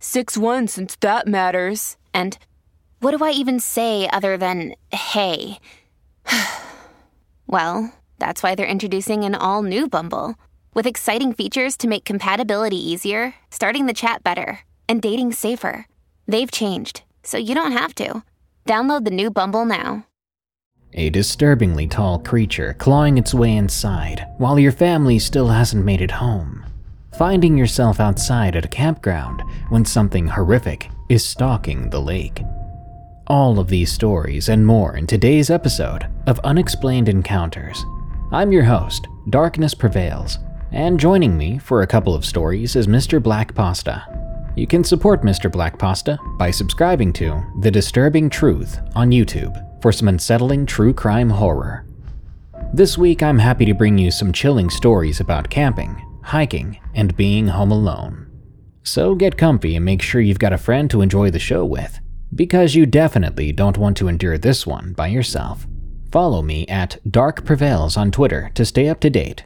6-1 since that matters. And what do I even say other than, hey? Well, that's why they're introducing an all-new Bumble with exciting features to make compatibility easier, starting the chat better, and dating safer. They've changed, so you don't have to. Download the new Bumble now. A disturbingly tall creature clawing its way inside while your family still hasn't made it home. Finding yourself outside at a campground when something horrific is stalking the lake. All of these stories and more in today's episode of Unexplained Encounters. I'm your host, Darkness Prevails, and joining me for a couple of stories is Mr. Black Pasta. You can support Mr. Black Pasta by subscribing to The Disturbing Truth on YouTube for some unsettling true crime horror. This week, I'm happy to bring you some chilling stories about camping, hiking, and being home alone. So get comfy and make sure you've got a friend to enjoy the show with, because you definitely don't want to endure this one by yourself. Follow me at Dark Prevails on Twitter to stay up to date.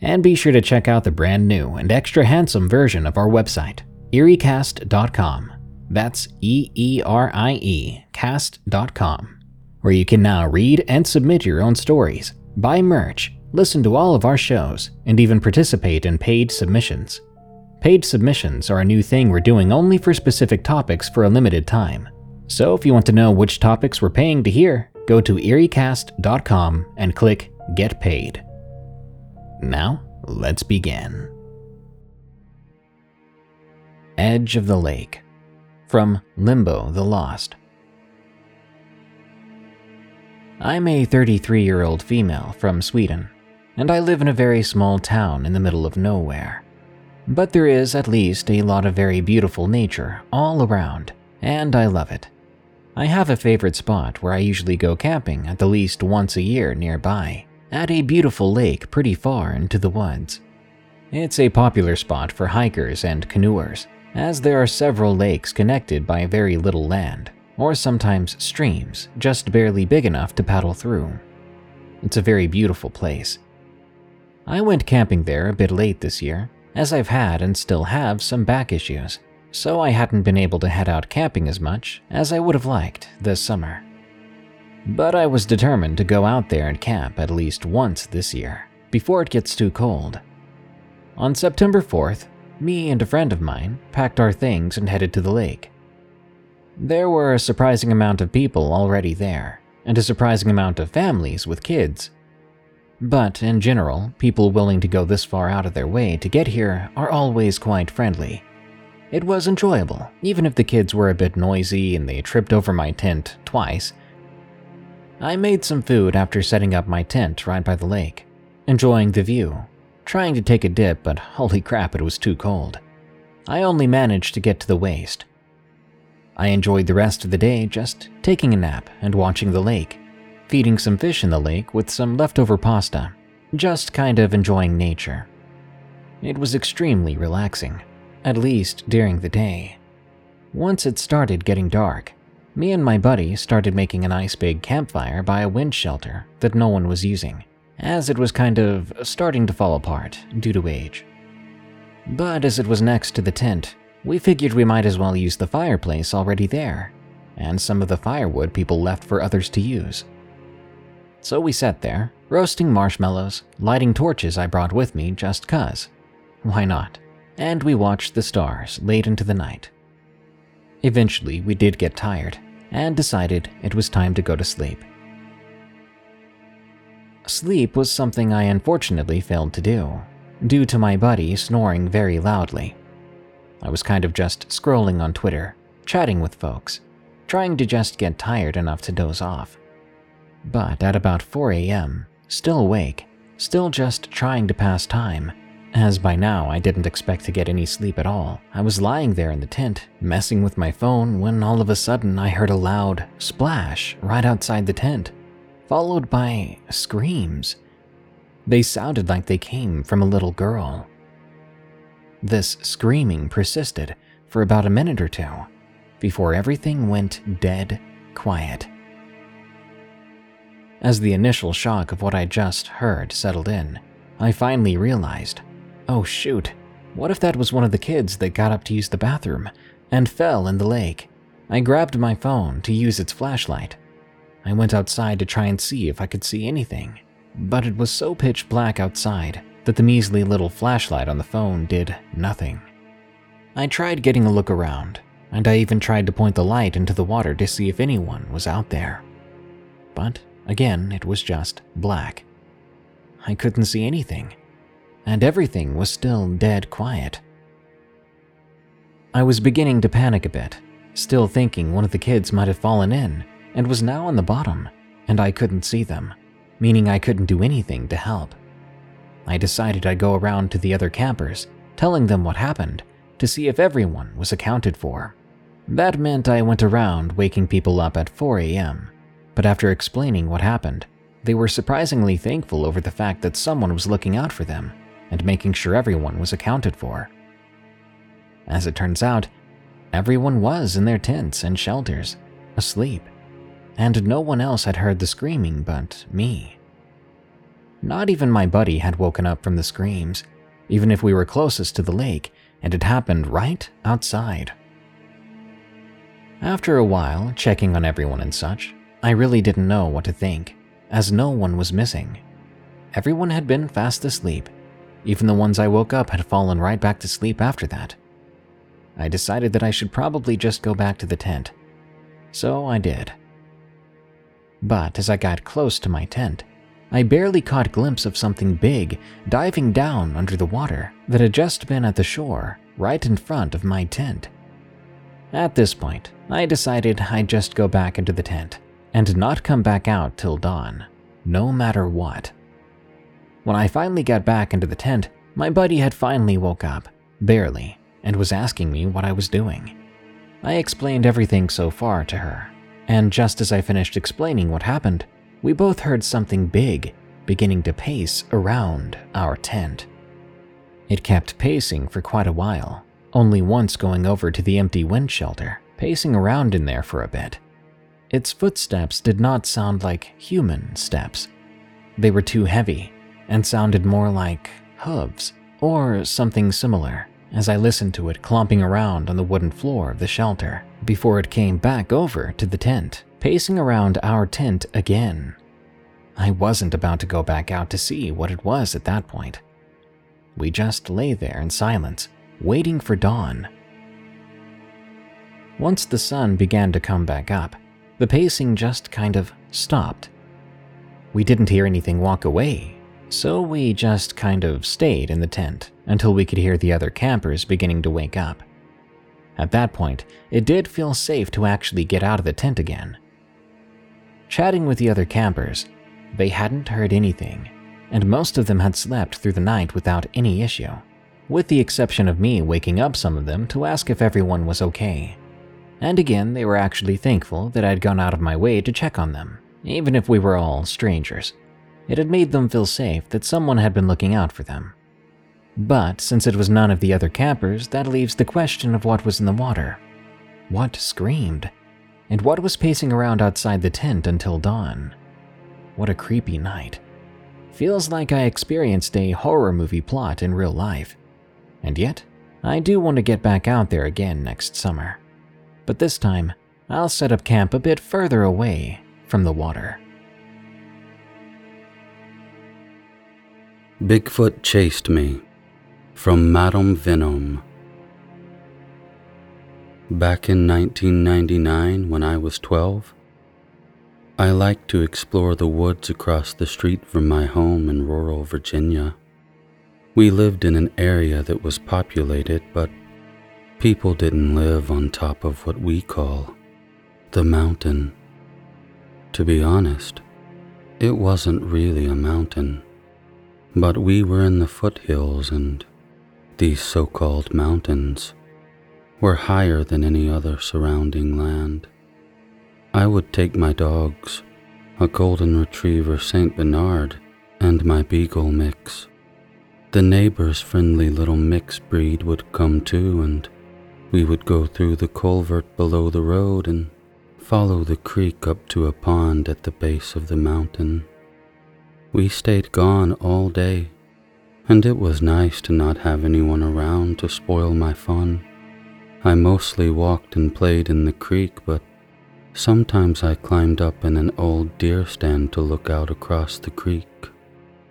And be sure to check out the brand new and extra handsome version of our website, eeriecast.com. That's EERIE cast.com, where you can now read and submit your own stories, buy merch, listen to all of our shows, and even participate in paid submissions. Paid submissions are a new thing we're doing only for specific topics for a limited time. So if you want to know which topics we're paying to hear, go to eeriecast.com and click Get Paid. Now, let's begin. Edge of the Lake, from Limbo the Lost. I'm a 33-year-old female from Sweden, and I live in a very small town in the middle of nowhere. But there is at least a lot of very beautiful nature all around, and I love it. I have a favorite spot where I usually go camping at the least once a year nearby, at a beautiful lake pretty far into the woods. It's a popular spot for hikers and canoers, as there are several lakes connected by very little land, or sometimes streams just barely big enough to paddle through. It's a very beautiful place. I went camping there a bit late this year, as I've had and still have some back issues, so I hadn't been able to head out camping as much as I would have liked this summer. But I was determined to go out there and camp at least once this year, before it gets too cold. On September 4th, me and a friend of mine packed our things and headed to the lake. There were a surprising amount of people already there, and a surprising amount of families with kids. But in general, people willing to go this far out of their way to get here are always quite friendly. It was enjoyable, even if the kids were a bit noisy and they tripped over my tent twice. I made some food after setting up my tent right by the lake, enjoying the view, trying to take a dip, but holy crap, it was too cold. I only managed to get to the waist. I enjoyed the rest of the day just taking a nap and watching the lake, feeding some fish in the lake with some leftover pasta, just kind of enjoying nature. It was extremely relaxing, at least during the day. Once it started getting dark, me and my buddy started making a nice big campfire by a wind shelter that no one was using, as it was kind of starting to fall apart due to age. But as it was next to the tent, we figured we might as well use the fireplace already there, and some of the firewood people left for others to use. So we sat there, roasting marshmallows, lighting torches I brought with me just 'cause. Why not? And we watched the stars late into the night. Eventually, we did get tired, and decided it was time to go to sleep. Sleep was something I unfortunately failed to do, due to my buddy snoring very loudly. I was kind of just scrolling on Twitter, chatting with folks, trying to just get tired enough to doze off. But at about 4 a.m., still awake, still just trying to pass time. As by now I didn't expect to get any sleep at all, I was lying there in the tent, messing with my phone when all of a sudden I heard a loud splash right outside the tent, followed by screams. They sounded like they came from a little girl. This screaming persisted for about a minute or two before everything went dead quiet. As the initial shock of what I just heard settled in, I finally realized, oh shoot, what if that was one of the kids that got up to use the bathroom and fell in the lake? I grabbed my phone to use its flashlight. I went outside to try and see if I could see anything, but it was so pitch black outside that the measly little flashlight on the phone did nothing. I tried getting a look around, and I even tried to point the light into the water to see if anyone was out there. But again, it was just black. I couldn't see anything, and everything was still dead quiet. I was beginning to panic a bit, still thinking one of the kids might have fallen in and was now on the bottom, and I couldn't see them, meaning I couldn't do anything to help. I decided I'd go around to the other campers, telling them what happened, to see if everyone was accounted for. That meant I went around waking people up at 4 a.m., but after explaining what happened, they were surprisingly thankful over the fact that someone was looking out for them and making sure everyone was accounted for. As it turns out, everyone was in their tents and shelters, asleep, and no one else had heard the screaming but me. Not even my buddy had woken up from the screams, even if we were closest to the lake and it happened right outside. After a while, checking on everyone and such, I really didn't know what to think, as no one was missing. Everyone had been fast asleep. Even the ones I woke up had fallen right back to sleep after that. I decided that I should probably just go back to the tent. So I did. But as I got close to my tent, I barely caught a glimpse of something big diving down under the water that had just been at the shore right in front of my tent. At this point, I decided I'd just go back into the tent and not come back out till dawn, no matter what. When I finally got back into the tent, my buddy had finally woke up, barely, and was asking me what I was doing. I explained everything so far to her, and just as I finished explaining what happened, we both heard something big beginning to pace around our tent. It kept pacing for quite a while, only once going over to the empty wind shelter, pacing around in there for a bit. Its footsteps did not sound like human steps. They were too heavy and sounded more like hooves or something similar as I listened to it clomping around on the wooden floor of the shelter before it came back over to the tent, pacing around our tent again. I wasn't about to go back out to see what it was at that point. We just lay there in silence, waiting for dawn. Once the sun began to come back up, the pacing just kind of stopped. We didn't hear anything walk away, so we just kind of stayed in the tent until we could hear the other campers beginning to wake up. At that point, it did feel safe to actually get out of the tent again. Chatting with the other campers, they hadn't heard anything, and most of them had slept through the night without any issue, with the exception of me waking up some of them to ask if everyone was okay. And again, they were actually thankful that I'd gone out of my way to check on them, even if we were all strangers. It had made them feel safe that someone had been looking out for them. But since it was none of the other campers, that leaves the question of what was in the water, what screamed, and what was pacing around outside the tent until dawn. What a creepy night. Feels like I experienced a horror movie plot in real life. And yet, I do want to get back out there again next summer. But this time, I'll set up camp a bit further away from the water. Bigfoot Chased Me, from Madame Venom. Back in 1999, when I was 12, I liked to explore the woods across the street from my home in rural Virginia. We lived in an area that was populated, but people didn't live on top of what we call the mountain. To be honest, It wasn't really a mountain, but we were in the foothills, and these so-called mountains were higher than any other surrounding land. I would take my dogs, a golden retriever St. Bernard, and my beagle mix. The neighbor's friendly little mix breed would come too, and we would go through the culvert below the road and follow the creek up to a pond at the base of the mountain. We stayed gone all day, and it was nice to not have anyone around to spoil my fun. I mostly walked and played in the creek, but sometimes I climbed up in an old deer stand to look out across the creek.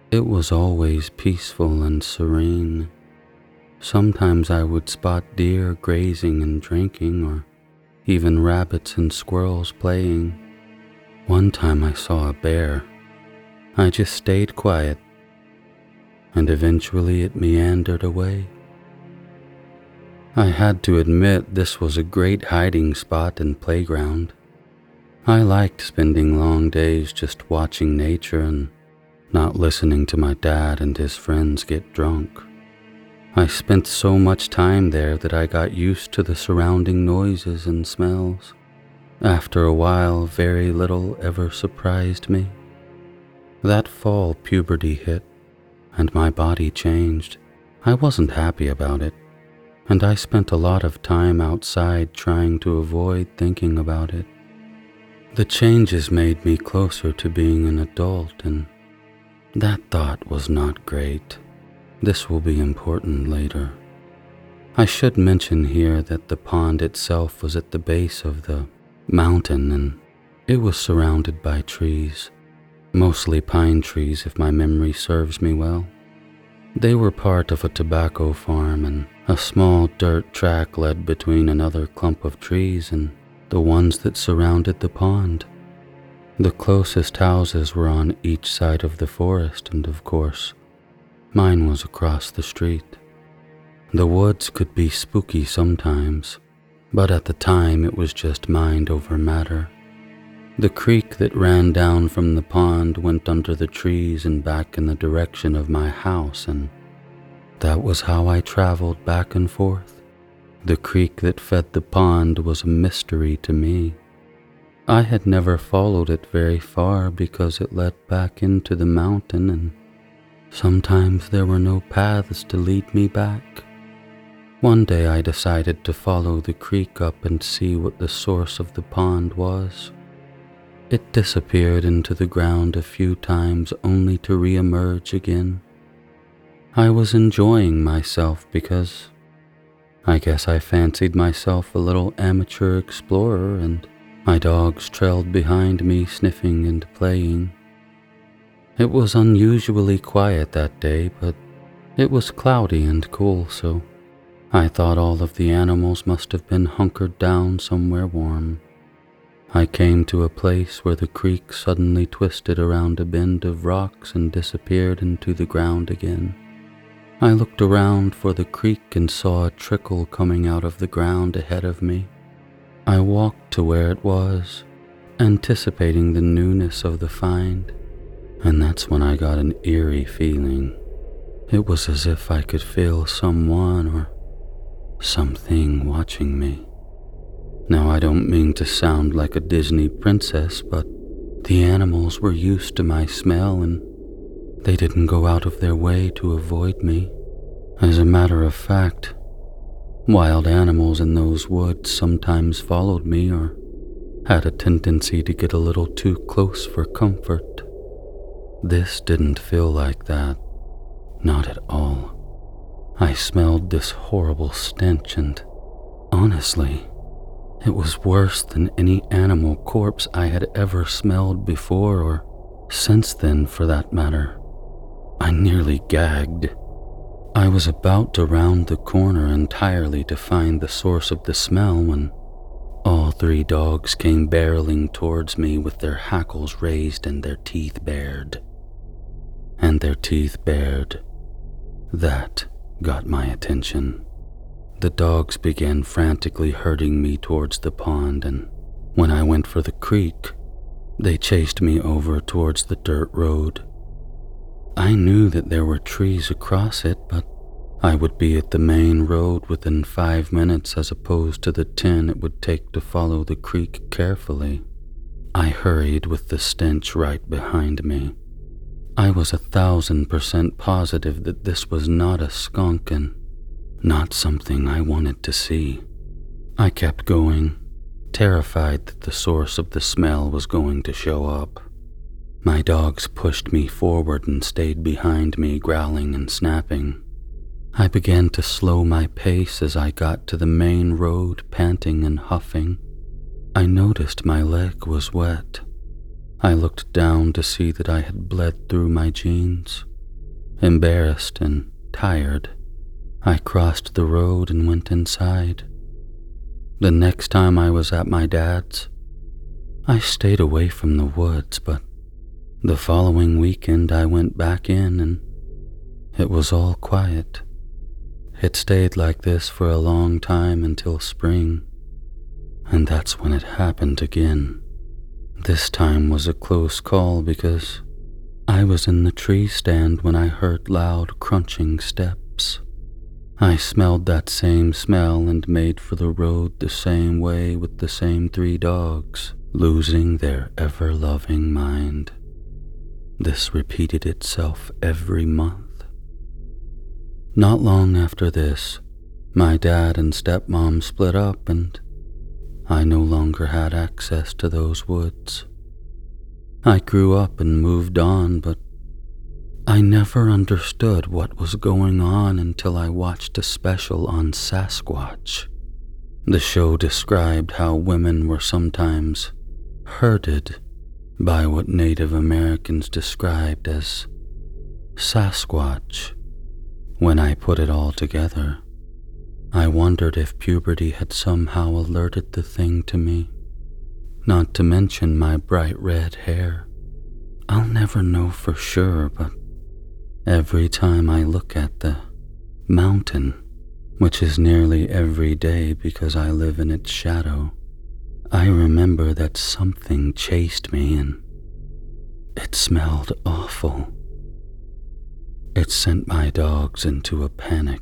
It was always peaceful and serene. Sometimes I would spot deer grazing and drinking, or even rabbits and squirrels playing. One time I saw a bear. I just stayed quiet, and eventually it meandered away. I had to admit this was a great hiding spot and playground. I liked spending long days just watching nature and not listening to my dad and his friends get drunk. I spent so much time there that I got used to the surrounding noises and smells. After a while, very little ever surprised me. That fall, puberty hit, and my body changed. I wasn't happy about it, and I spent a lot of time outside trying to avoid thinking about it. The changes made me closer to being an adult, and that thought was not great. This will be important later. I should mention here that the pond itself was at the base of the mountain, and it was surrounded by trees, mostly pine trees if my memory serves me well. They were part of a tobacco farm, and a small dirt track led between another clump of trees and the ones that surrounded the pond. The closest houses were on each side of the forest, and of course, mine was across the street. The woods could be spooky sometimes, but at the time it was just mind over matter. The creek that ran down from the pond went under the trees and back in the direction of my house, and that was how I traveled back and forth. The creek that fed the pond was a mystery to me. I had never followed it very far because it led back into the mountain, and sometimes there were no paths to lead me back. One day I decided to follow the creek up and see what the source of the pond was. It disappeared into the ground a few times only to re-emerge again. I was enjoying myself because I guess I fancied myself a little amateur explorer, and my dogs trailed behind me, sniffing and playing. It was unusually quiet that day, but it was cloudy and cool, so I thought all of the animals must have been hunkered down somewhere warm. I came to a place where the creek suddenly twisted around a bend of rocks and disappeared into the ground again. I looked around for the creek and saw a trickle coming out of the ground ahead of me. I walked to where it was, anticipating the newness of the find, and that's when I got an eerie feeling. It was as if I could feel someone or something watching me. Now, I don't mean to sound like a Disney princess, but the animals were used to my smell, and they didn't go out of their way to avoid me. As a matter of fact, wild animals in those woods sometimes followed me or had a tendency to get a little too close for comfort. This didn't feel like that, not at all. I smelled this horrible stench, and honestly, it was worse than any animal corpse I had ever smelled before, or since then for that matter. I nearly gagged. I was about to round the corner entirely to find the source of the smell when all three dogs came barreling towards me with their hackles raised and their teeth bared. That got my attention. The dogs began frantically herding me towards the pond, and when I went for the creek, They chased me over towards the dirt road. I knew that there were trees across it, but I would be at the main road within 5 minutes as opposed to the 10 it would take to follow the creek carefully. I hurried with the stench right behind me. I was 1,000% positive that this was not a skunk and not something I wanted to see. I kept going, terrified that the source of the smell was going to show up. My dogs pushed me forward and stayed behind me, growling and snapping. I began to slow my pace as I got to the main road, panting and huffing. I noticed my leg was wet. I looked down to see that I had bled through my jeans. Embarrassed and tired, I crossed the road and went inside. The next time I was at my dad's, I stayed away from the woods, but the following weekend I went back in and it was all quiet. It stayed like this for a long time until spring, and that's when it happened again. This time was a close call because I was in the tree stand when I heard loud crunching steps. I smelled that same smell and made for the road the same way with the same 3 dogs, losing their ever-loving mind. This repeated itself every month. Not long after this, my dad and stepmom split up and I no longer had access to those woods. I grew up and moved on, but I never understood what was going on until I watched a special on Sasquatch. The show described how women were sometimes herded by what Native Americans described as Sasquatch. When I put it all together, I wondered if puberty had somehow alerted the thing to me, not to mention my bright red hair. I'll never know for sure, but every time I look at the mountain, which is nearly every day because I live in its shadow, I remember that something chased me and it smelled awful. It sent my dogs into a panic.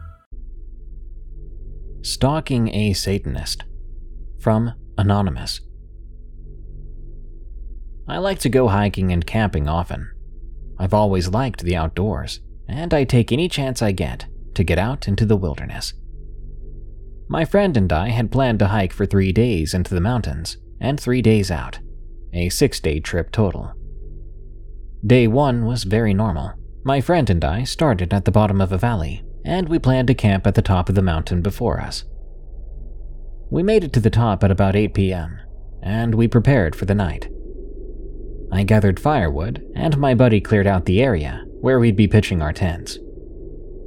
Stalking a Satanist, from Anonymous. I like to go hiking and camping often. I've always liked the outdoors, and I take any chance I get to get out into the wilderness. My friend and I had planned to hike for 3 days into the mountains and 3 days out, a 6-day trip total. Day 1 was very normal. My friend and I started at the bottom of a valley and we planned to camp at the top of the mountain before us. We made it to the top at about 8 p.m., and we prepared for the night. I gathered firewood, and my buddy cleared out the area where we'd be pitching our tents.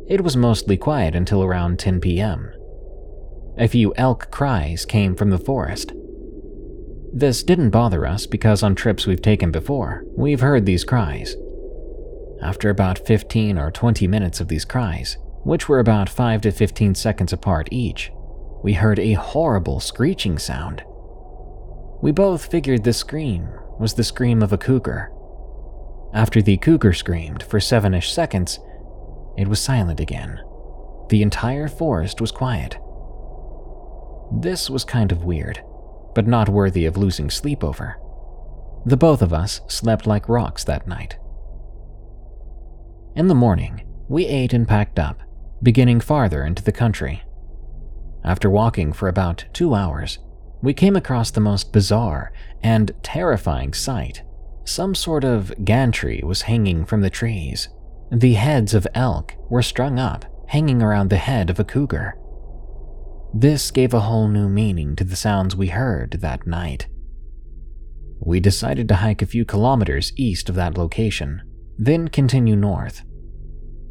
It was mostly quiet until around 10 p.m. A few elk cries came from the forest. This didn't bother us because on trips we've taken before, we've heard these cries. After about 15 or 20 minutes of these cries, which were about 5 to 15 seconds apart each, we heard a horrible screeching sound. We both figured the scream was the scream of a cougar. After the cougar screamed for 7-ish seconds, it was silent again. The entire forest was quiet. This was kind of weird, but not worthy of losing sleep over. The both of us slept like rocks that night. In the morning, we ate and packed up, beginning farther into the country. After walking for about 2 hours, we came across the most bizarre and terrifying sight. Some sort of gantry was hanging from the trees. The heads of elk were strung up, hanging around the head of a cougar. This gave a whole new meaning to the sounds we heard that night. We decided to hike a few kilometers east of that location, then continue north.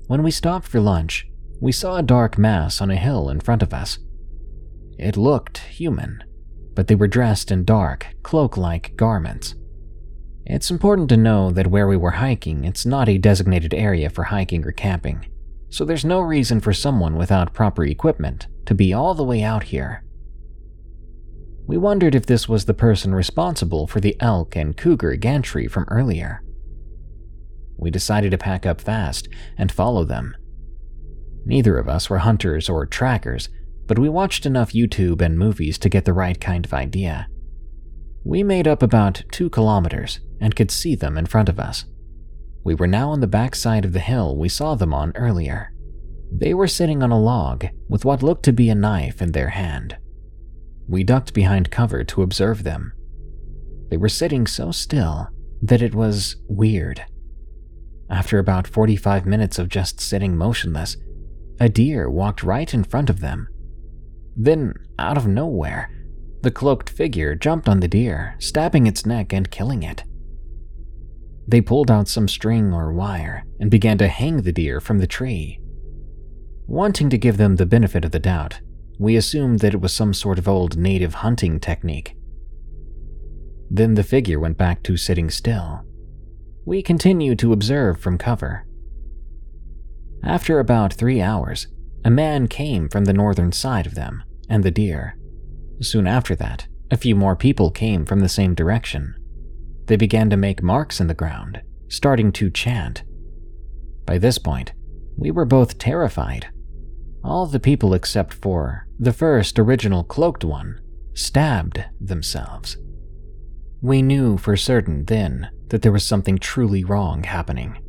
When we stopped for lunch, we saw a dark mass on a hill in front of us. It looked human, but they were dressed in dark, cloak-like garments. It's important to know that where we were hiking, it's not a designated area for hiking or camping, so there's no reason for someone without proper equipment to be all the way out here. We wondered if this was the person responsible for the elk and cougar gantry from earlier. We decided to pack up fast and follow them. Neither of us were hunters or trackers, but we watched enough YouTube and movies to get the right kind of idea. We made up about 2 kilometers and could see them in front of us. We were now on the backside of the hill we saw them on earlier. They were sitting on a log with what looked to be a knife in their hand. We ducked behind cover to observe them. They were sitting so still that it was weird. After about 45 minutes of just sitting motionless, a deer walked right in front of them. Then, out of nowhere, the cloaked figure jumped on the deer, stabbing its neck and killing it. They pulled out some string or wire and began to hang the deer from the tree. Wanting to give them the benefit of the doubt, we assumed that it was some sort of old native hunting technique. Then the figure went back to sitting still. We continued to observe from cover. After about 3 hours, a man came from the northern side of them and the deer. Soon after that, a few more people came from the same direction. They began to make marks in the ground, starting to chant. By this point, we were both terrified. All the people except for the first original cloaked one stabbed themselves. We knew for certain then that there was something truly wrong happening.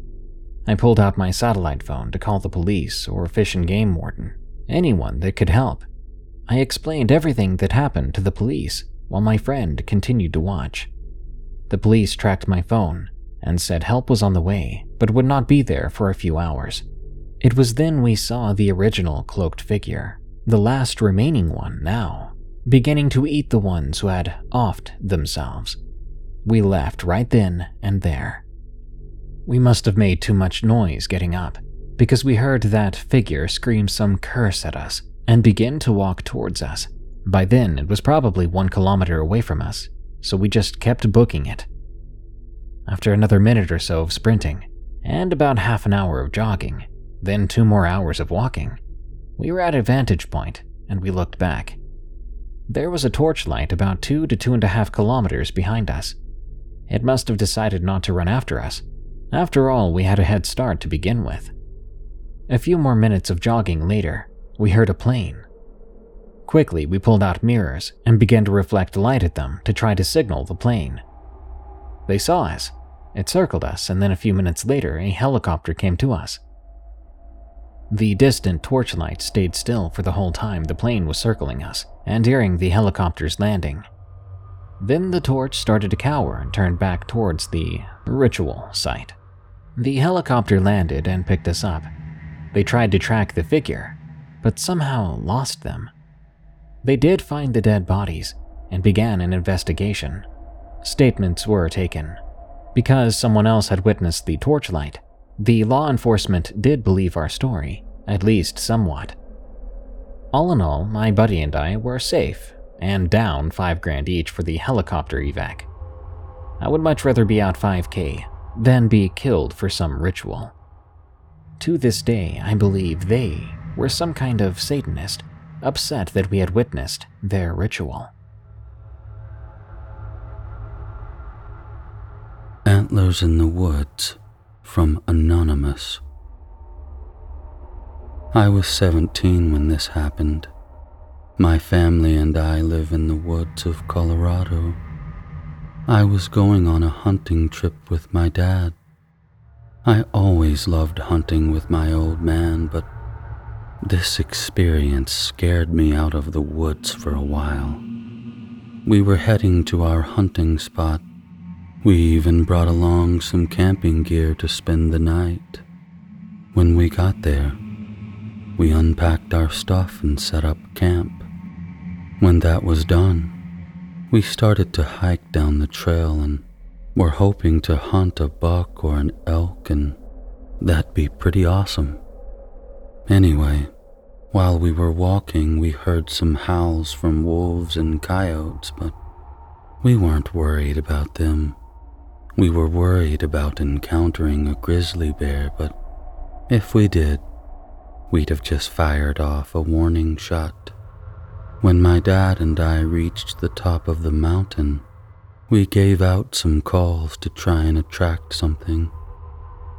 I pulled out my satellite phone to call the police or Fish and Game Warden, anyone that could help. I explained everything that happened to the police while my friend continued to watch. The police tracked my phone and said help was on the way but would not be there for a few hours. It was then we saw the original cloaked figure, the last remaining one now, beginning to eat the ones who had offed themselves. We left right then and there. We must have made too much noise getting up because we heard that figure scream some curse at us and begin to walk towards us. By then, it was probably 1 kilometer away from us, so we just kept booking it. After another minute or so of sprinting, and about half an hour of jogging, then 2 more hours of walking, we were at a vantage point, and we looked back. There was a torchlight about 2 to 2.5 kilometers behind us. It must have decided not to run after us. After all, we had a head start to begin with. A few more minutes of jogging later, we heard a plane. Quickly, we pulled out mirrors and began to reflect light at them to try to signal the plane. They saw us. It circled us, and then a few minutes later, a helicopter came to us. The distant torchlight stayed still for the whole time the plane was circling us and during the helicopter's landing. Then the torch started to cower and turned back towards the ritual site. The helicopter landed and picked us up. They tried to track the figure, but somehow lost them. They did find the dead bodies and began an investigation. Statements were taken. Because someone else had witnessed the torchlight, the law enforcement did believe our story, at least somewhat. All in all, my buddy and I were safe and down $5,000 each for the helicopter evac. I would much rather be out $5,000 than be killed for some ritual. To this day, I believe they were some kind of Satanist, upset that we had witnessed their ritual. Antlers in the Woods from Anonymous. I was 17 when this happened. My family and I live in the woods of Colorado. I was going on a hunting trip with my dad. I always loved hunting with my old man, but this experience scared me out of the woods for a while. We were heading to our hunting spot. We even brought along some camping gear to spend the night. When we got there, we unpacked our stuff and set up camp. When that was done, we started to hike down the trail and were hoping to hunt a buck or an elk, and that'd be pretty awesome. Anyway, while we were walking, we heard some howls from wolves and coyotes, but we weren't worried about them. We were worried about encountering a grizzly bear, but if we did, we'd have just fired off a warning shot. When my dad and I reached the top of the mountain, we gave out some calls to try and attract something.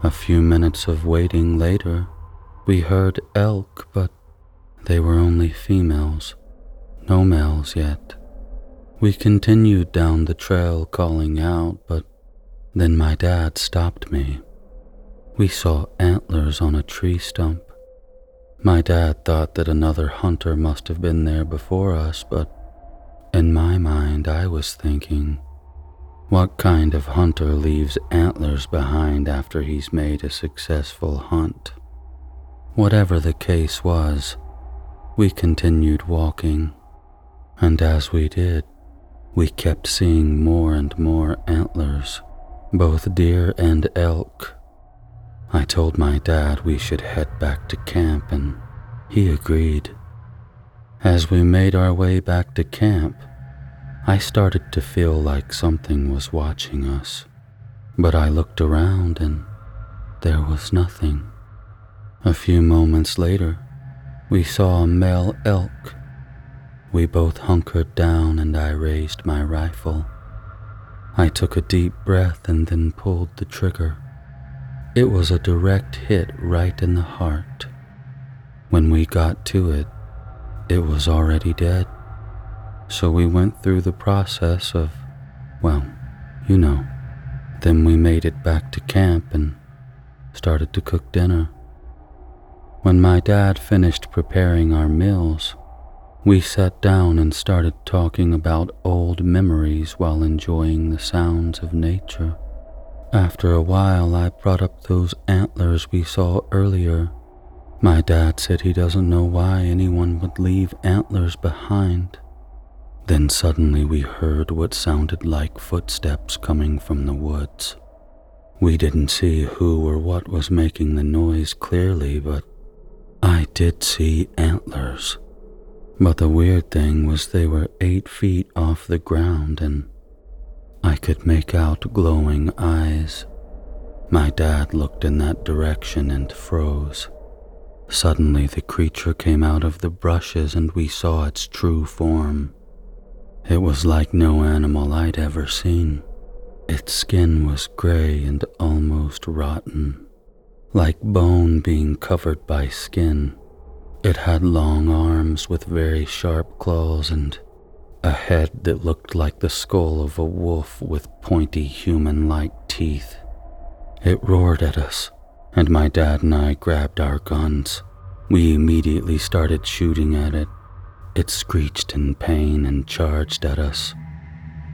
A few minutes of waiting later, we heard elk, but they were only females, no males yet. We continued down the trail calling out, but then my dad stopped me. We saw antlers on a tree stump. My dad thought that another hunter must have been there before us, but in my mind I was thinking, what kind of hunter leaves antlers behind after he's made a successful hunt? Whatever the case was, we continued walking, and as we did, we kept seeing more and more antlers, both deer and elk. I told my dad we should head back to camp, and he agreed. As we made our way back to camp, I started to feel like something was watching us, but I looked around and there was nothing. A few moments later, we saw a male elk. We both hunkered down and I raised my rifle. I took a deep breath and then pulled the trigger. It was a direct hit right in the heart. When we got to it, it was already dead. So we went through the process of, well, you know. Then we made it back to camp and started to cook dinner. When my dad finished preparing our meals, we sat down and started talking about old memories while enjoying the sounds of nature. After a while, I brought up those antlers we saw earlier. My dad said he doesn't know why anyone would leave antlers behind. Then suddenly we heard what sounded like footsteps coming from the woods. We didn't see who or what was making the noise clearly, but I did see antlers, but the weird thing was they were 8 feet off the ground and I could make out glowing eyes. My dad looked in that direction and froze. Suddenly the creature came out of the brushes and we saw its true form. It was like no animal I'd ever seen. Its skin was gray and almost rotten, like bone being covered by skin. It had long arms with very sharp claws and a head that looked like the skull of a wolf with pointy human-like teeth. It roared at us, and my dad and I grabbed our guns. We immediately started shooting at it. It screeched in pain and charged at us.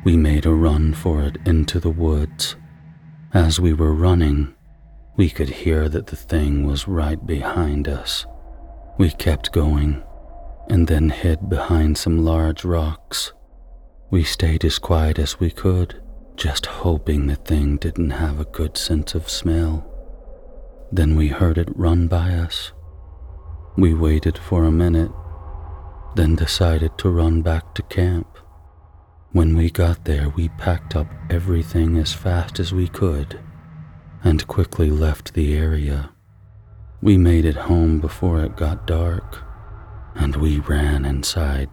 We made a run for it into the woods. As we were running, We could hear that the thing was right behind us. We kept going, and then hid behind some large rocks. We stayed as quiet as we could, just hoping the thing didn't have a good sense of smell. Then we heard it run by us. We waited for a minute, then decided to run back to camp. When we got there, we packed up everything as fast as we could and quickly left the area. We made it home before it got dark, and we ran inside.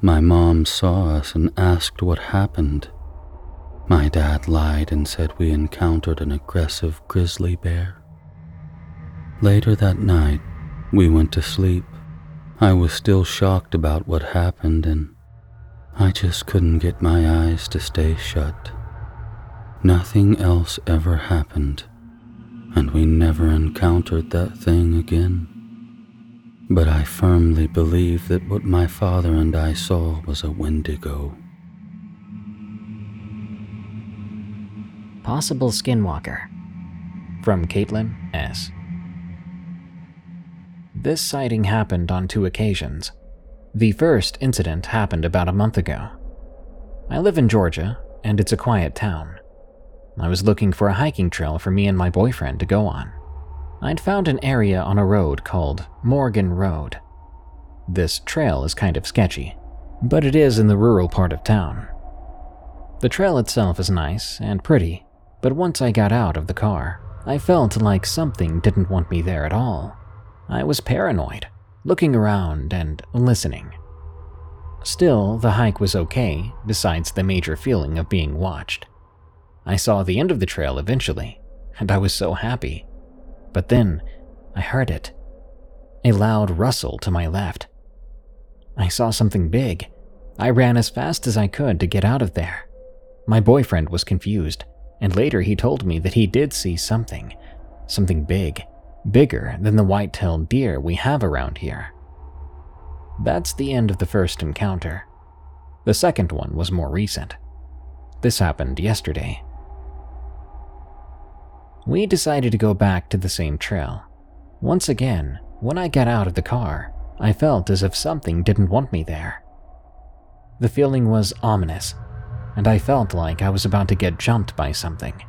My mom saw us and asked what happened. My dad lied and said we encountered an aggressive grizzly bear. Later that night, we went to sleep. I was still shocked about what happened, and I just couldn't get my eyes to stay shut. Nothing else ever happened, and we never encountered that thing again. But I firmly believe that what my father and I saw was a Wendigo. Possible Skinwalker. From Caitlin S. This sighting happened on 2 occasions. The first incident happened about a month ago. I live in Georgia, and it's a quiet town. I was looking for a hiking trail for me and my boyfriend to go on. I'd found an area on a road called Morgan Road. This trail is kind of sketchy, but it is in the rural part of town. The trail itself is nice and pretty, but once I got out of the car, I felt like something didn't want me there at all. I was paranoid, looking around and listening. Still, the hike was okay, besides the major feeling of being watched. I saw the end of the trail eventually, and I was so happy. But then, I heard it. A loud rustle to my left. I saw something big. I ran as fast as I could to get out of there. My boyfriend was confused, and later he told me that he did see something. Something big. Bigger than the white-tailed deer we have around here. That's the end of the first encounter. The second one was more recent. This happened yesterday. We decided to go back to the same trail. Once again, when I got out of the car, I felt as if something didn't want me there. The feeling was ominous, and I felt like I was about to get jumped by something.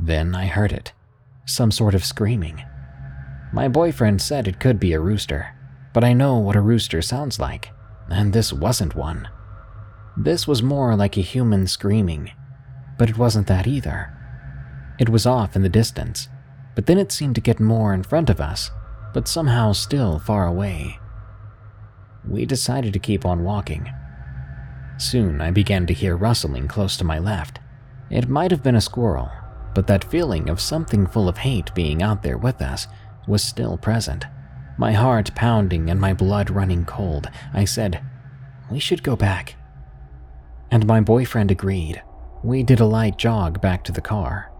Then I heard it, some sort of screaming. My boyfriend said it could be a rooster, but I know what a rooster sounds like, and this wasn't one. This was more like a human screaming, but it wasn't that either. It was off in the distance, but then it seemed to get more in front of us, but somehow still far away. We decided to keep on walking. Soon I began to hear rustling close to my left. It might have been a squirrel, but that feeling of something full of hate being out there with us was still present. My heart pounding and my blood running cold, I said, "We should go back." And my boyfriend agreed. We did a light jog back to the car.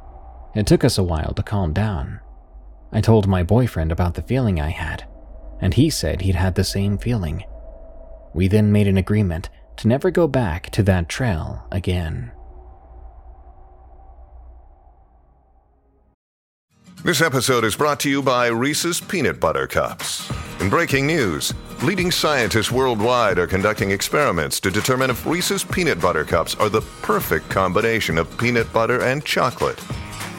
It took us a while to calm down. I told my boyfriend about the feeling I had, and he said he'd had the same feeling. We then made an agreement to never go back to that trail again. This episode is brought to you by Reese's Peanut Butter Cups. In breaking news, leading scientists worldwide are conducting experiments to determine if Reese's Peanut Butter Cups are the perfect combination of peanut butter and chocolate.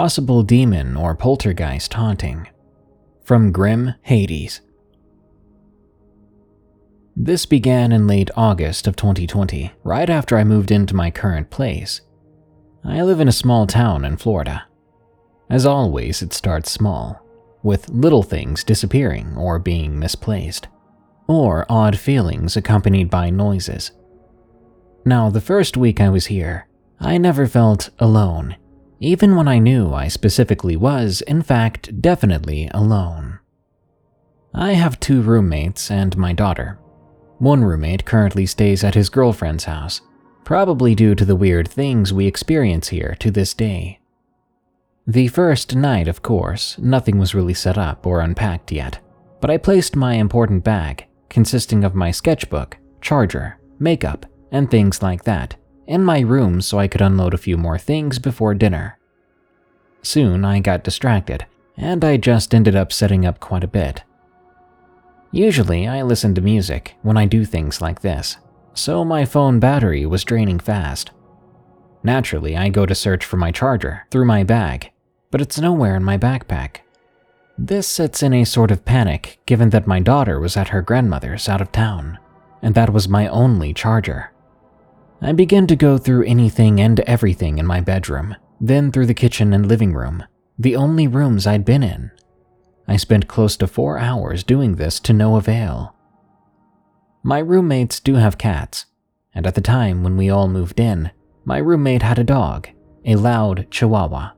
Possible demon or poltergeist haunting. From Grim Hades. This began in late August of 2020, right after I moved into my current place. I live in a small town in Florida. As always, it starts small, with little things disappearing or being misplaced, or odd feelings accompanied by noises. Now, the first week I was here, I never felt alone, even when I knew I specifically was, in fact, definitely alone. I have 2 roommates and my daughter. One roommate currently stays at his girlfriend's house, probably due to the weird things we experience here to this day. The first night, of course, nothing was really set up or unpacked yet, but I placed my important bag, consisting of my sketchbook, charger, makeup, and things like that, in my room so I could unload a few more things before dinner. Soon I got distracted, and I just ended up setting up quite a bit. Usually I listen to music when I do things like this, so my phone battery was draining fast. Naturally, I go to search for my charger through my bag, but it's nowhere in my backpack. This sets in a sort of panic given that my daughter was at her grandmother's out of town, and that was my only charger. I begin to go through anything and everything in my bedroom, then through the kitchen and living room, the only rooms I'd been in. I spent close to 4 hours doing this to no avail. My roommates do have cats, and at the time when we all moved in, my roommate had a dog, a loud Chihuahua.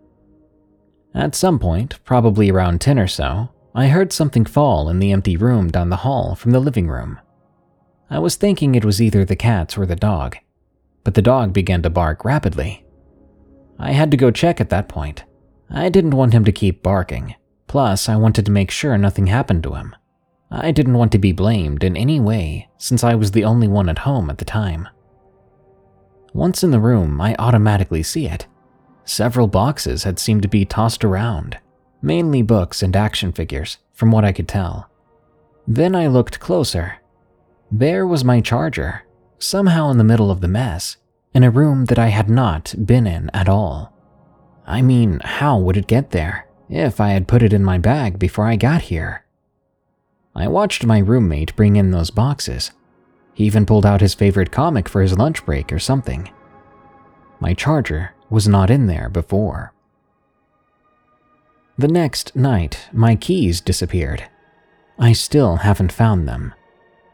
At some point, probably around 10 or so, I heard something fall in the empty room down the hall from the living room. I was thinking it was either the cats or the dog, but the dog began to bark rapidly. I had to go check at that point. I didn't want him to keep barking. Plus, I wanted to make sure nothing happened to him. I didn't want to be blamed in any way, since I was the only one at home at the time. Once in the room, I automatically see it. Several boxes had seemed to be tossed around, mainly books and action figures, from what I could tell. Then I looked closer. There was my charger, somehow in the middle of the mess, in a room that I had not been in at all. I mean, how would it get there? If I had put it in my bag before I got here. I watched my roommate bring in those boxes. He even pulled out his favorite comic for his lunch break or something. My charger was not in there before. The next night, my keys disappeared. I still haven't found them.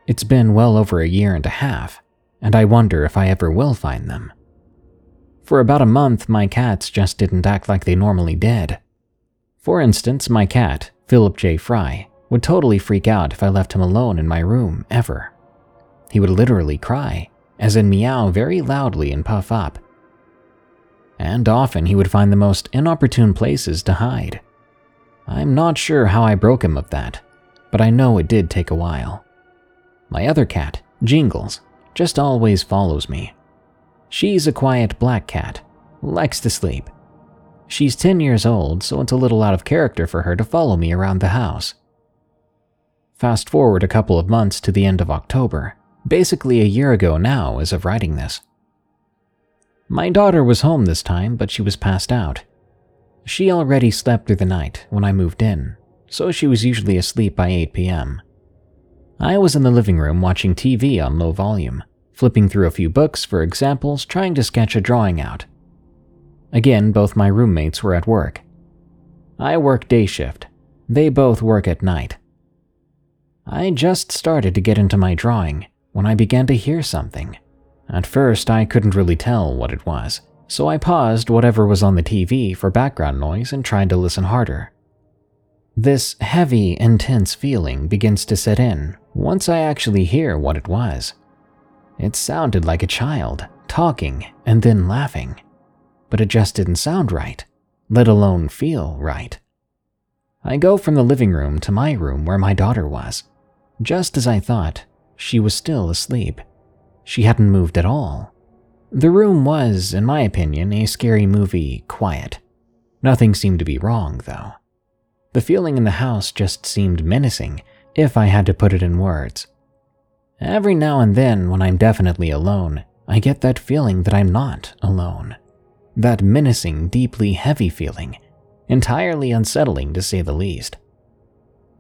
It's been well over a year and a half, and I wonder if I ever will find them. For about a month, my cats just didn't act like they normally did. For instance, my cat, Philip J. Fry, would totally freak out if I left him alone in my room, ever. He would literally cry, as in meow very loudly and puff up. And often he would find the most inopportune places to hide. I'm not sure how I broke him of that, but I know it did take a while. My other cat, Jingles, just always follows me. She's a quiet black cat, likes to sleep. She's 10 years old, so it's a little out of character for her to follow me around the house. Fast forward a couple of months to the end of October, basically a year ago now as of writing this. My daughter was home this time, but she was passed out. She already slept through the night when I moved in, so she was usually asleep by 8 p.m. I was in the living room watching TV on low volume, flipping through a few books for examples, trying to sketch a drawing out. Again, both my roommates were at work. I work day shift. They both work at night. I just started to get into my drawing when I began to hear something. At first, I couldn't really tell what it was, so I paused whatever was on the TV for background noise and tried to listen harder. This heavy, intense feeling begins to set in once I actually hear what it was. It sounded like a child talking and then laughing. But it just didn't sound right, let alone feel right. I go from the living room to my room where my daughter was. Just as I thought, she was still asleep. She hadn't moved at all. The room was, in my opinion, a scary movie quiet. Nothing seemed to be wrong, though. The feeling in the house just seemed menacing, if I had to put it in words. Every now and then, when I'm definitely alone, I get that feeling that I'm not alone. That menacing, deeply heavy feeling, entirely unsettling to say the least.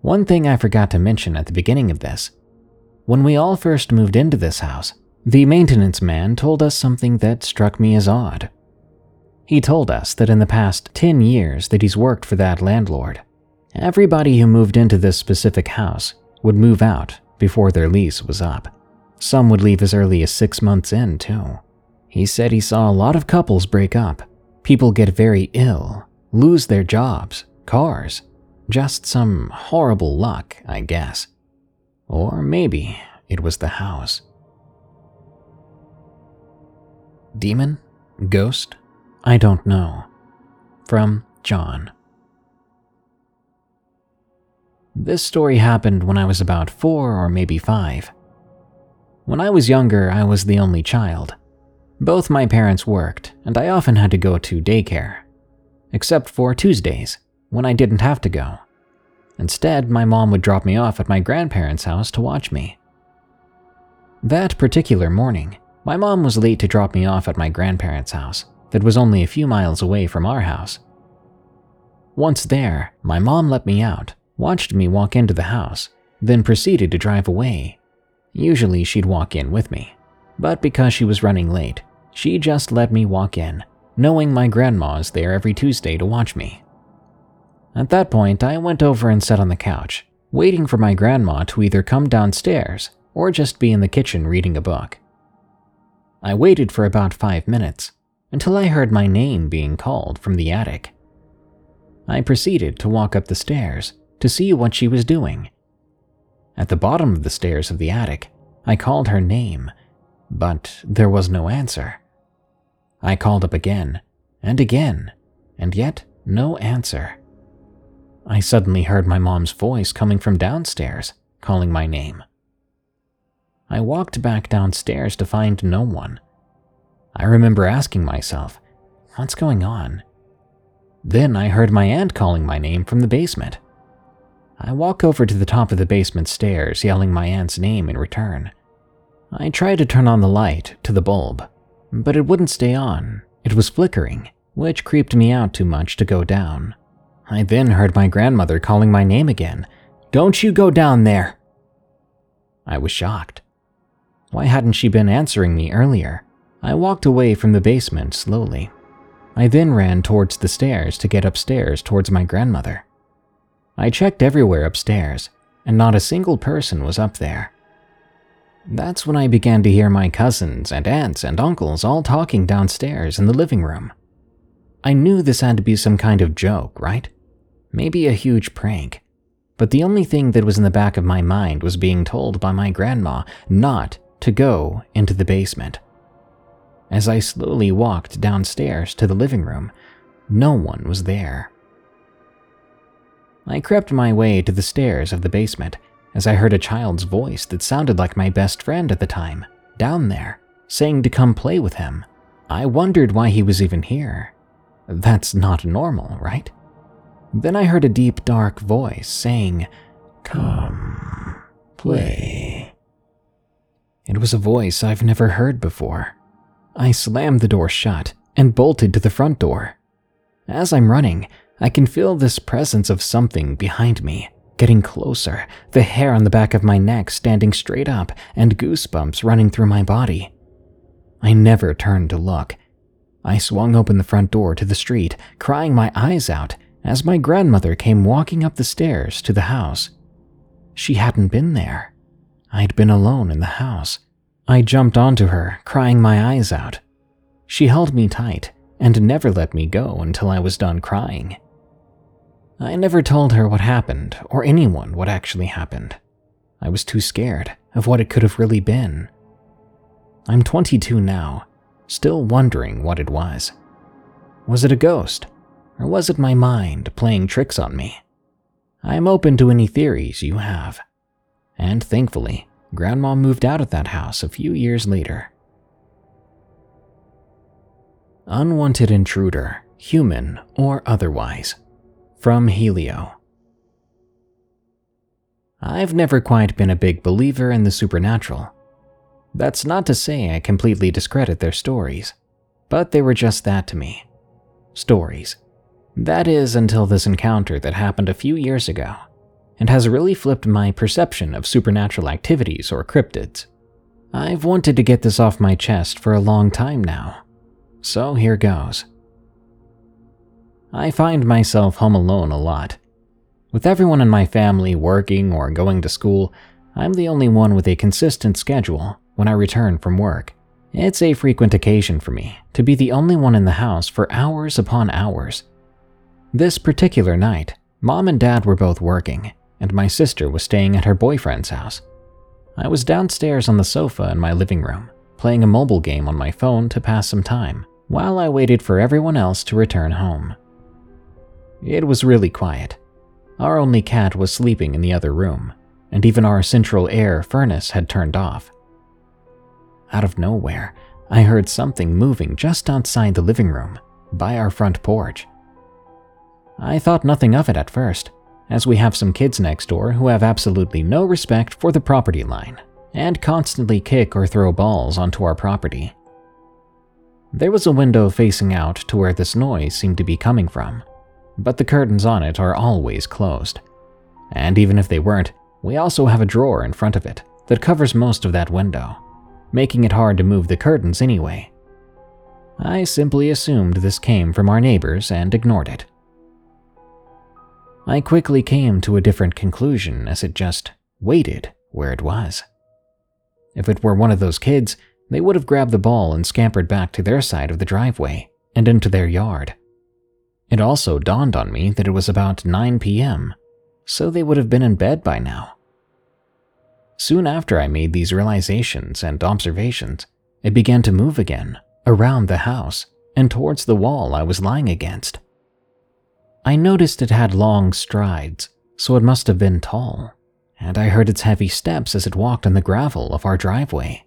One thing I forgot to mention at the beginning of this. When we all first moved into this house, the maintenance man told us something that struck me as odd. He told us that in the past 10 years that he's worked for that landlord, everybody who moved into this specific house would move out before their lease was up. Some would leave as early as 6 months in, too. He said he saw a lot of couples break up, people get very ill, lose their jobs, cars, just some horrible luck, I guess. Or maybe it was the house. Demon? Ghost? I don't know. From John. This story happened when I was about 4 or maybe 5. When I was younger, I was the only child. Both my parents worked, and I often had to go to daycare. Except for Tuesdays, when I didn't have to go. Instead, my mom would drop me off at my grandparents' house to watch me. That particular morning, my mom was late to drop me off at my grandparents' house that was only a few miles away from our house. Once there, my mom let me out, watched me walk into the house, then proceeded to drive away. Usually she'd walk in with me, but because she was running late, she just let me walk in, knowing my grandma's there every Tuesday to watch me. At that point, I went over and sat on the couch, waiting for my grandma to either come downstairs or just be in the kitchen reading a book. I waited for about 5 minutes, until I heard my name being called from the attic. I proceeded to walk up the stairs to see what she was doing. At the bottom of the stairs of the attic, I called her name, but there was no answer. I called up again, and yet no answer. I suddenly heard my mom's voice coming from downstairs, calling my name. I walked back downstairs to find no one. I remember asking myself, what's going on? Then I heard my aunt calling my name from the basement. I walk over to the top of the basement stairs, yelling my aunt's name in return. I try to turn on the light to the bulb, but it wouldn't stay on. It was flickering, which creeped me out too much to go down. I then heard my grandmother calling my name again. "Don't you go down there!" I was shocked. Why hadn't she been answering me earlier? I walked away from the basement slowly. I then ran towards the stairs to get upstairs towards my grandmother. I checked everywhere upstairs, and not a single person was up there. That's when I began to hear my cousins and aunts and uncles all talking downstairs in the living room. I knew this had to be some kind of joke, right? Maybe a huge prank. But the only thing that was in the back of my mind was being told by my grandma not to go into the basement. As I slowly walked downstairs to the living room, no one was there. I crept my way to the stairs of the basement as I heard a child's voice that sounded like my best friend at the time, down there, saying to come play with him. I wondered why he was even here. That's not normal, right? Then I heard a deep, dark voice saying, "Come, play." It was a voice I've never heard before. I slammed the door shut and bolted to the front door. As I'm running, I can feel this presence of something behind me, getting closer, the hair on the back of my neck standing straight up and goosebumps running through my body. I never turned to look. I swung open the front door to the street, crying my eyes out as my grandmother came walking up the stairs to the house. She hadn't been there. I'd been alone in the house. I jumped onto her, crying my eyes out. She held me tight and never let me go until I was done crying. I never told her what happened, or anyone what actually happened. I was too scared of what it could have really been. I'm 22 now, still wondering what it was. Was it a ghost, or was it my mind playing tricks on me? I'm open to any theories you have. And thankfully, Grandma moved out of that house a few years later. Unwanted intruder, human or otherwise. From Helio. I've never quite been a big believer in the supernatural. That's not to say I completely discredit their stories, but they were just that to me. Stories. That is, until this encounter that happened a few years ago, and has really flipped my perception of supernatural activities or cryptids. I've wanted to get this off my chest for a long time now, so here goes. I find myself home alone a lot. With everyone in my family working or going to school, I'm the only one with a consistent schedule when I return from work. It's a frequent occasion for me to be the only one in the house for hours upon hours. This particular night, Mom and Dad were both working, and my sister was staying at her boyfriend's house. I was downstairs on the sofa in my living room, playing a mobile game on my phone to pass some time, while I waited for everyone else to return home. It was really quiet. Our only cat was sleeping in the other room, and even our central air furnace had turned off. Out of nowhere, I heard something moving just outside the living room, by our front porch. I thought nothing of it at first, as we have some kids next door who have absolutely no respect for the property line and constantly kick or throw balls onto our property. There was a window facing out to where this noise seemed to be coming from, but the curtains on it are always closed. And even if they weren't, we also have a drawer in front of it that covers most of that window, making it hard to move the curtains anyway. I simply assumed this came from our neighbors and ignored it. I quickly came to a different conclusion as it just waited where it was. If it were one of those kids, they would have grabbed the ball and scampered back to their side of the driveway and into their yard. It also dawned on me that it was about 9 p.m., so they would have been in bed by now. Soon after I made these realizations and observations, it began to move again, around the house and towards the wall I was lying against. I noticed it had long strides, so it must have been tall, and I heard its heavy steps as it walked on the gravel of our driveway.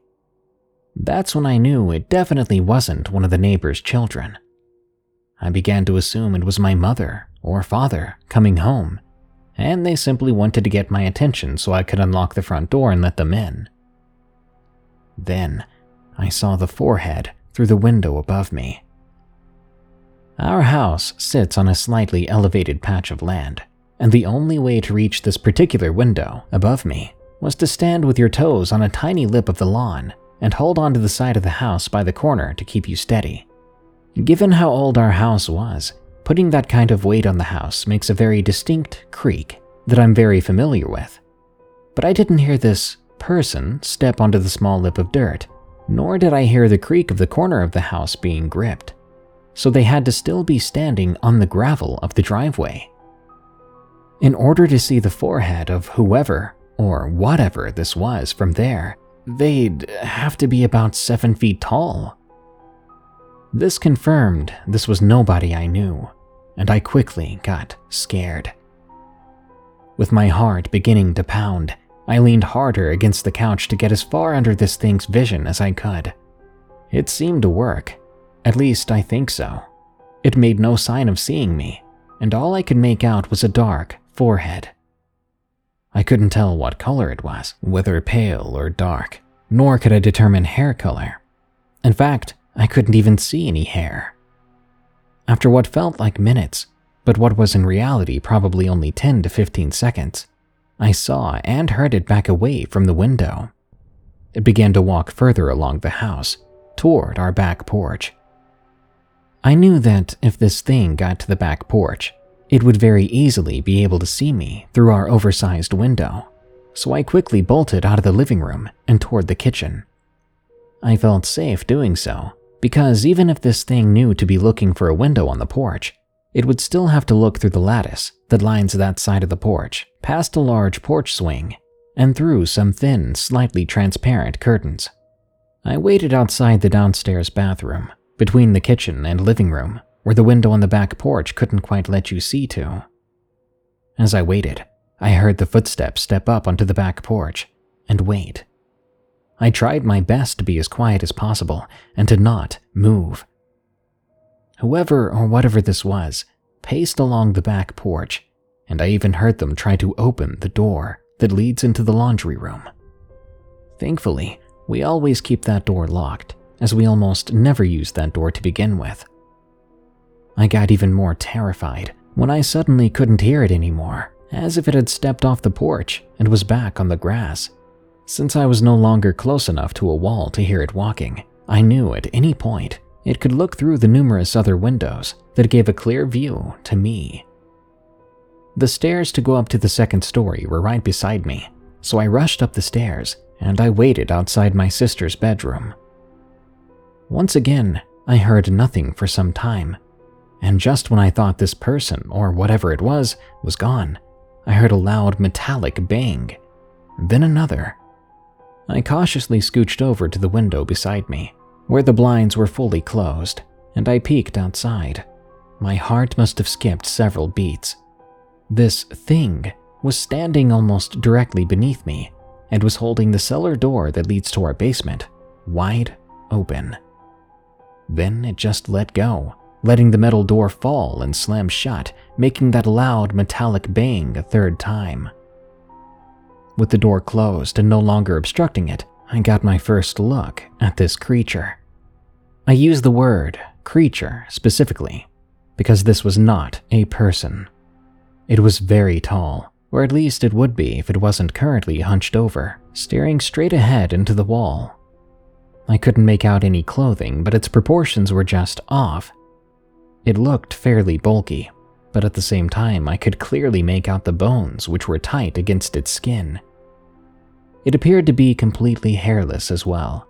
That's when I knew it definitely wasn't one of the neighbor's children. I began to assume it was my mother or father coming home, and they simply wanted to get my attention so I could unlock the front door and let them in. Then, I saw the forehead through the window above me. Our house sits on a slightly elevated patch of land, and the only way to reach this particular window above me was to stand with your toes on a tiny lip of the lawn and hold onto the side of the house by the corner to keep you steady. Given how old our house was, putting that kind of weight on the house makes a very distinct creak that I'm very familiar with. But I didn't hear this person step onto the small lip of dirt, nor did I hear the creak of the corner of the house being gripped. So they had to still be standing on the gravel of the driveway. In order to see the forehead of whoever or whatever this was from there, they'd have to be about 7 feet tall. This confirmed this was nobody I knew, and I quickly got scared. With my heart beginning to pound, I leaned harder against the couch to get as far under this thing's vision as I could. It seemed to work. At least, I think so. It made no sign of seeing me, and all I could make out was a dark forehead. I couldn't tell what color it was, whether pale or dark, nor could I determine hair color. In fact, I couldn't even see any hair. After what felt like minutes, but what was in reality probably only 10 to 15 seconds, I saw and heard it back away from the window. It began to walk further along the house, toward our back porch. I knew that if this thing got to the back porch, it would very easily be able to see me through our oversized window, so I quickly bolted out of the living room and toward the kitchen. I felt safe doing so, because even if this thing knew to be looking for a window on the porch, it would still have to look through the lattice that lines that side of the porch, past a large porch swing, and through some thin, slightly transparent curtains. I waited outside the downstairs bathroom, between the kitchen and living room, where the window on the back porch couldn't quite let you see to. As I waited, I heard the footsteps step up onto the back porch and wait. I tried my best to be as quiet as possible and to not move. Whoever or whatever this was paced along the back porch, and I even heard them try to open the door that leads into the laundry room. Thankfully, we always keep that door locked, as we almost never use that door to begin with. I got even more terrified when I suddenly couldn't hear it anymore, as if it had stepped off the porch and was back on the grass. Since I was no longer close enough to a wall to hear it walking, I knew at any point it could look through the numerous other windows that gave a clear view to me. The stairs to go up to the second story were right beside me, so I rushed up the stairs and I waited outside my sister's bedroom. Once again, I heard nothing for some time, and just when I thought this person, or whatever it was gone, I heard a loud metallic bang, then another. I cautiously scooched over to the window beside me, where the blinds were fully closed, and I peeked outside. My heart must have skipped several beats. This thing was standing almost directly beneath me and was holding the cellar door that leads to our basement wide open. Then it just let go, letting the metal door fall and slam shut, making that loud metallic bang a third time. With the door closed and no longer obstructing it, I got my first look at this creature. I use the word creature specifically because this was not a person. It was very tall, or at least it would be if it wasn't currently hunched over, staring straight ahead into the wall. I couldn't make out any clothing, but its proportions were just off. It looked fairly bulky, but at the same time I could clearly make out the bones which were tight against its skin. It appeared to be completely hairless as well.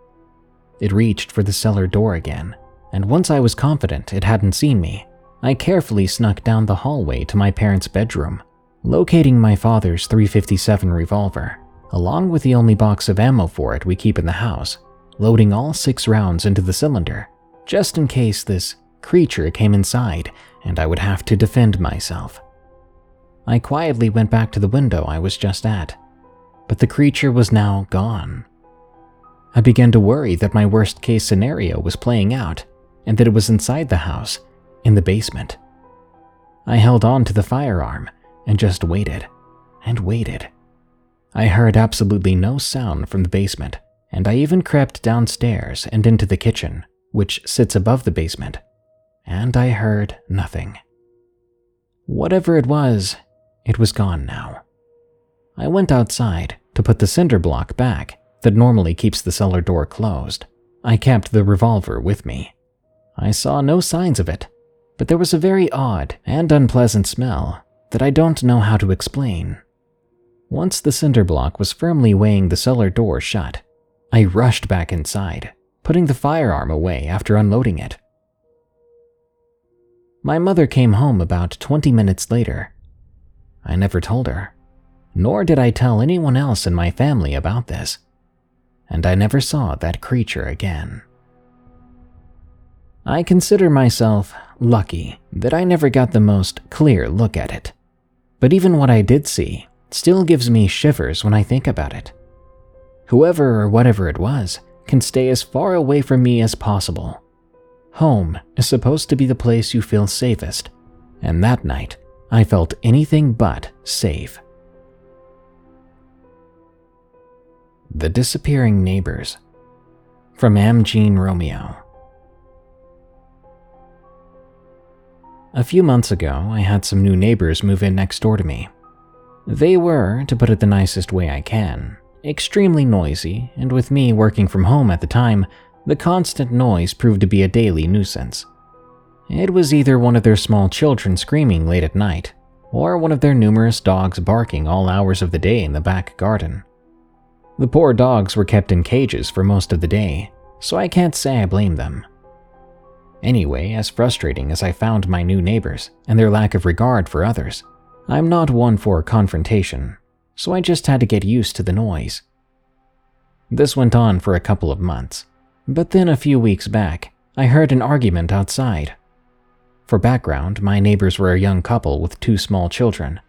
It reached for the cellar door again, and once I was confident it hadn't seen me, I carefully snuck down the hallway to my parents' bedroom, locating my father's .357 revolver, along with the only box of ammo for it we keep in the house, loading all 6 rounds into the cylinder, just in case this creature came inside and I would have to defend myself. I quietly went back to the window I was just at, but the creature was now gone. I began to worry that my worst-case scenario was playing out and that it was inside the house, in the basement. I held on to the firearm and just waited and waited. I heard absolutely no sound from the basement, and I even crept downstairs and into the kitchen, which sits above the basement, and I heard nothing. Whatever it was gone now. I went outside to put the cinder block back that normally keeps the cellar door closed. I kept the revolver with me. I saw no signs of it, but there was a very odd and unpleasant smell that I don't know how to explain. Once the cinder block was firmly weighing the cellar door shut, I rushed back inside, putting the firearm away after unloading it. My mother came home about 20 minutes later. I never told her, nor did I tell anyone else in my family about this, and I never saw that creature again. I consider myself lucky that I never got the most clear look at it, but even what I did see still gives me shivers when I think about it. Whoever or whatever it was can stay as far away from me as possible. Home is supposed to be the place you feel safest, and that night I felt anything but safe. The Disappearing Neighbors. From Amgene Romeo. A few months ago, I had some new neighbors move in next door to me. They were, to put it the nicest way I can, extremely noisy, and with me working from home at the time, the constant noise proved to be a daily nuisance. It was either one of their small children screaming late at night, or one of their numerous dogs barking all hours of the day in the back garden. The poor dogs were kept in cages for most of the day, so I can't say I blame them. Anyway, as frustrating as I found my new neighbors and their lack of regard for others, I'm not one for confrontation, so I just had to get used to the noise. This went on for a couple of months, but then a few weeks back, I heard an argument outside. For background, my neighbors were a young couple with 2 small children.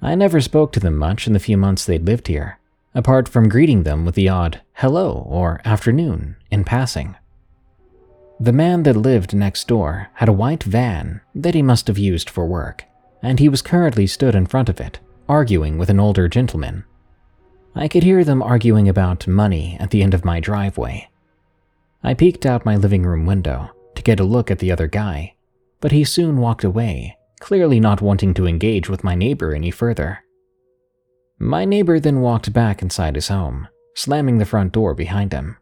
I never spoke to them much in the few months they'd lived here, apart from greeting them with the odd hello or afternoon in passing. The man that lived next door had a white van that he must have used for work, and he was currently stood in front of it, arguing with an older gentleman. I could hear them arguing about money at the end of my driveway. I peeked out my living room window to get a look at the other guy, but he soon walked away, clearly not wanting to engage with my neighbor any further. My neighbor then walked back inside his home, slamming the front door behind him.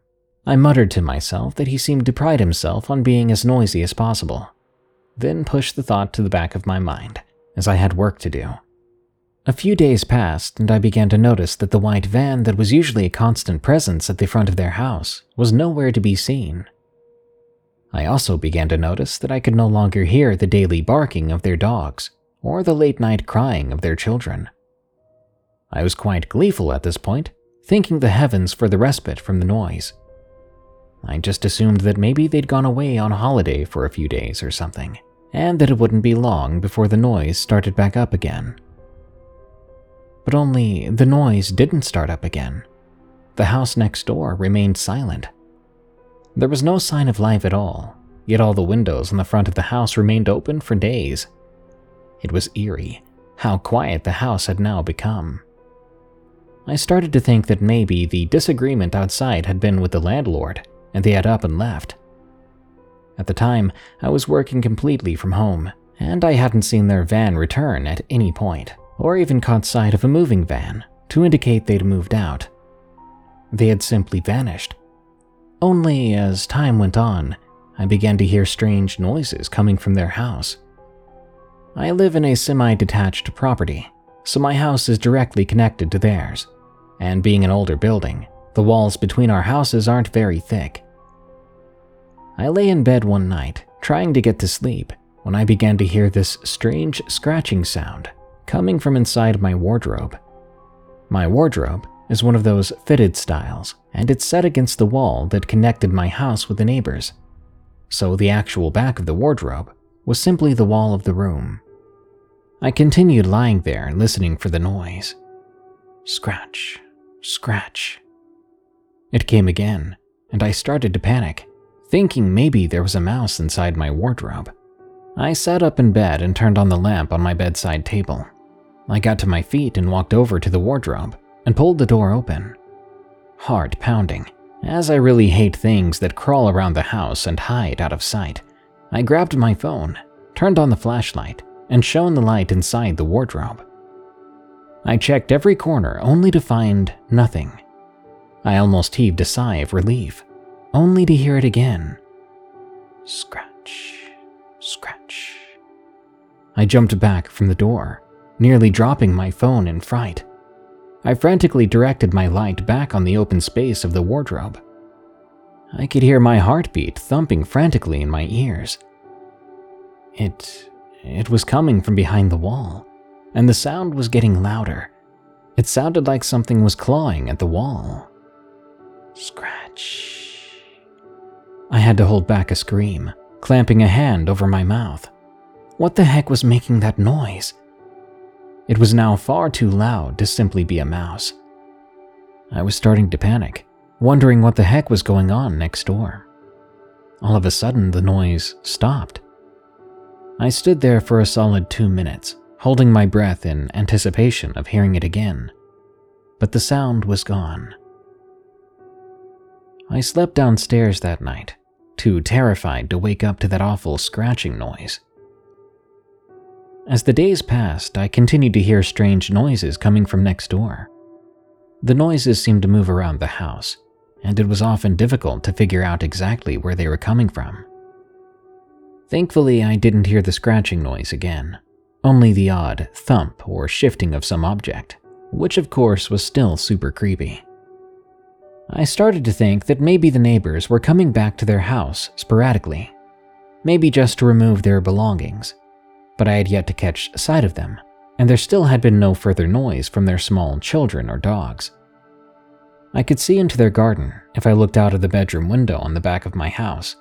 I muttered to myself that he seemed to pride himself on being as noisy as possible. then pushed the thought to the back of my mind, as I had work to do. A few days passed, and I began to notice that the white van that was usually a constant presence at the front of their house was nowhere to be seen. I also began to notice that I could no longer hear the daily barking of their dogs or the late-night crying of their children. I was quite gleeful at this point, thanking the heavens for the respite from the noise. I just assumed that maybe they'd gone away on holiday for a few days or something, and that it wouldn't be long before the noise started back up again. But only the noise didn't start up again. The house next door remained silent. There was no sign of life at all, yet all the windows on the front of the house remained open for days. It was eerie how quiet the house had now become. I started to think that maybe the disagreement outside had been with the landlord, and they had up and left. At the time, I was working completely from home, and I hadn't seen their van return at any point, or even caught sight of a moving van to indicate they'd moved out. They had simply vanished. Only as time went on, I began to hear strange noises coming from their house. I live in a semi-detached property, so my house is directly connected to theirs, and being an older building, the walls between our houses aren't very thick. I lay in bed one night, trying to get to sleep, when I began to hear this strange scratching sound coming from inside my wardrobe. My wardrobe is one of those fitted styles, and it's set against the wall that connected my house with the neighbors. So the actual back of the wardrobe was simply the wall of the room. I continued lying there and listening for the noise. Scratch, scratch. It came again, and I started to panic, thinking maybe there was a mouse inside my wardrobe. I sat up in bed and turned on the lamp on my bedside table. I got to my feet and walked over to the wardrobe and pulled the door open. Heart pounding, as I really hate things that crawl around the house and hide out of sight. I grabbed my phone, turned on the flashlight, and shone the light inside the wardrobe. I checked every corner only to find nothing. I almost heaved a sigh of relief, only to hear it again. Scratch, scratch. I jumped back from the door, nearly dropping my phone in fright. I frantically directed my light back on the open space of the wardrobe. I could hear my heartbeat thumping frantically in my ears. It was coming from behind the wall, and the sound was getting louder. It sounded like something was clawing at the wall. Scratch. I had to hold back a scream, clamping a hand over my mouth. What the heck was making that noise? It was now far too loud to simply be a mouse. I was starting to panic, wondering what the heck was going on next door. All of a sudden, the noise stopped. I stood there for a solid 2 minutes, holding my breath in anticipation of hearing it again, but the sound was gone. I slept downstairs that night, too terrified to wake up to that awful scratching noise. As the days passed, I continued to hear strange noises coming from next door. The noises seemed to move around the house, and it was often difficult to figure out exactly where they were coming from. Thankfully, I didn't hear the scratching noise again, only the odd thump or shifting of some object, which of course was still super creepy. I started to think that maybe the neighbors were coming back to their house sporadically, maybe just to remove their belongings, but I had yet to catch sight of them, and there still had been no further noise from their small children or dogs. I could see into their garden if I looked out of the bedroom window on the back of my house.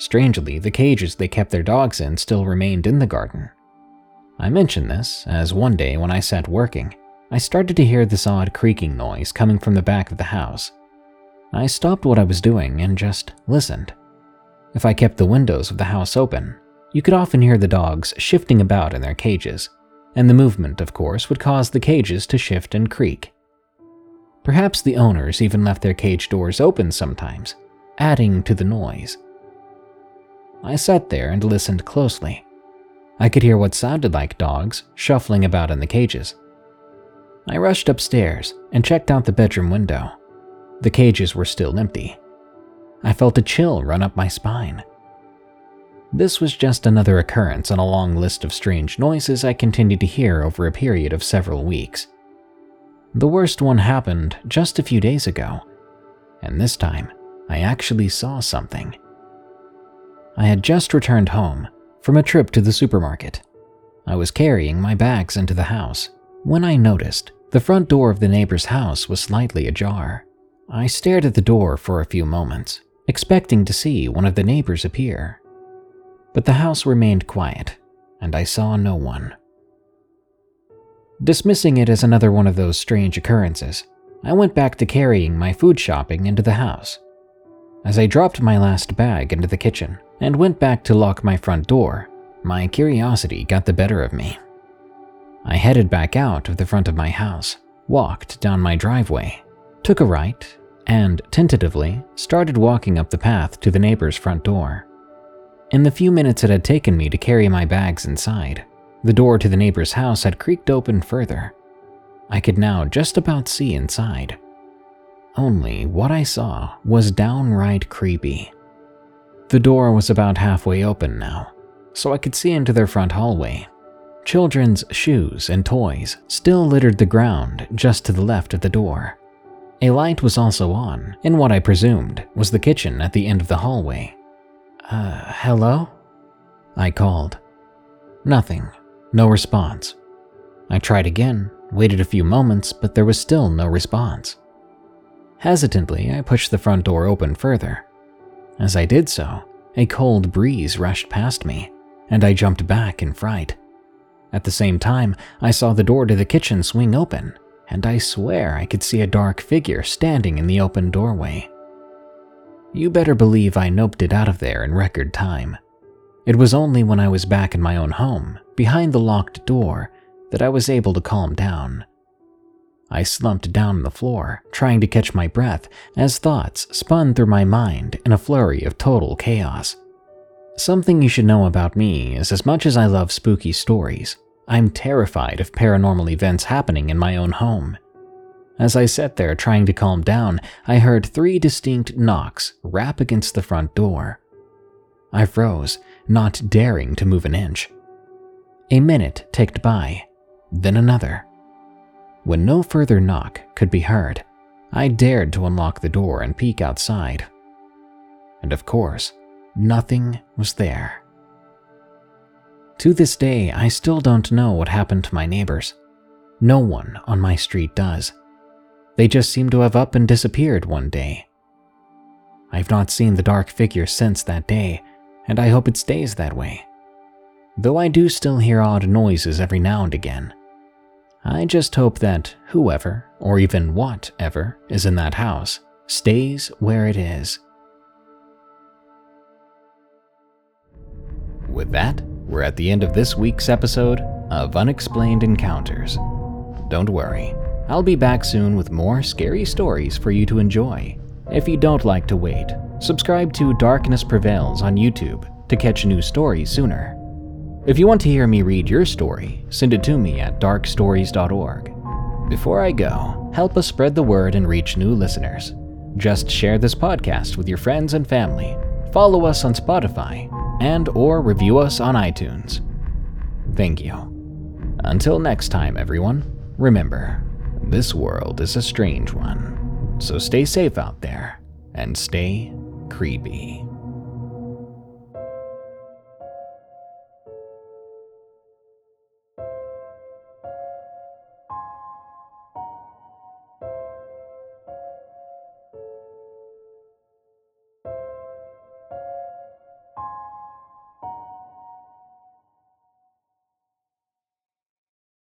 Strangely, the cages they kept their dogs in still remained in the garden. I mention this as one day when I sat working, I started to hear this odd creaking noise coming from the back of the house. I stopped what I was doing and just listened. If I kept the windows of the house open, you could often hear the dogs shifting about in their cages, and the movement, of course, would cause the cages to shift and creak. Perhaps the owners even left their cage doors open sometimes, adding to the noise. I sat there and listened closely. I could hear what sounded like dogs shuffling about in the cages. I rushed upstairs and checked out the bedroom window. The cages were still empty. I felt a chill run up my spine. This was just another occurrence on a long list of strange noises I continued to hear over a period of several weeks. The worst one happened just a few days ago, and this time I actually saw something. I had just returned home from a trip to the supermarket. I was carrying my bags into the house when I noticed the front door of the neighbor's house was slightly ajar. I stared at the door for a few moments, expecting to see one of the neighbors appear. But the house remained quiet, and I saw no one. Dismissing it as another one of those strange occurrences, I went back to carrying my food shopping into the house. As I dropped my last bag into the kitchen and went back to lock my front door, my curiosity got the better of me. I headed back out of the front of my house, walked down my driveway, took a right, and tentatively started walking up the path to the neighbor's front door. In the few minutes it had taken me to carry my bags inside, the door to the neighbor's house had creaked open further. I could now just about see inside. Only what I saw was downright creepy. The door was about halfway open now, so I could see into their front hallway. Children's shoes and toys still littered the ground just to the left of the door. A light was also on in what I presumed was the kitchen at the end of the hallway. Hello? I called. Nothing. No response. I tried again, waited a few moments, but there was still no response. Hesitantly, I pushed the front door open further. As I did so, a cold breeze rushed past me, and I jumped back in fright. At the same time, I saw the door to the kitchen swing open, and I swear I could see a dark figure standing in the open doorway. You better believe I noped it out of there in record time. It was only when I was back in my own home, behind the locked door, that I was able to calm down. I slumped down on the floor, trying to catch my breath, as thoughts spun through my mind in a flurry of total chaos. Something you should know about me is as much as I love spooky stories, I'm terrified of paranormal events happening in my own home. As I sat there trying to calm down, I heard 3 distinct knocks rap against the front door. I froze, not daring to move an inch. A minute ticked by, then another. When no further knock could be heard, I dared to unlock the door and peek outside. And of course, nothing was there. To this day, I still don't know what happened to my neighbors. No one on my street does. They just seem to have up and disappeared one day. I've not seen the dark figure since that day, and I hope it stays that way. Though I do still hear odd noises every now and again. I just hope that whoever, or even whatever, is in that house stays where it is. With that, we're at the end of this week's episode of Unexplained Encounters. Don't worry, I'll be back soon with more scary stories for you to enjoy. If you don't like to wait, subscribe to Darkness Prevails on YouTube to catch new stories sooner. If you want to hear me read your story, send it to me at darkstories.org. Before I go, help us spread the word and reach new listeners. Just share this podcast with your friends and family, follow us on Spotify, and/or review us on iTunes. Thank you. Until next time, everyone, remember, this world is a strange one, so stay safe out there and stay creepy.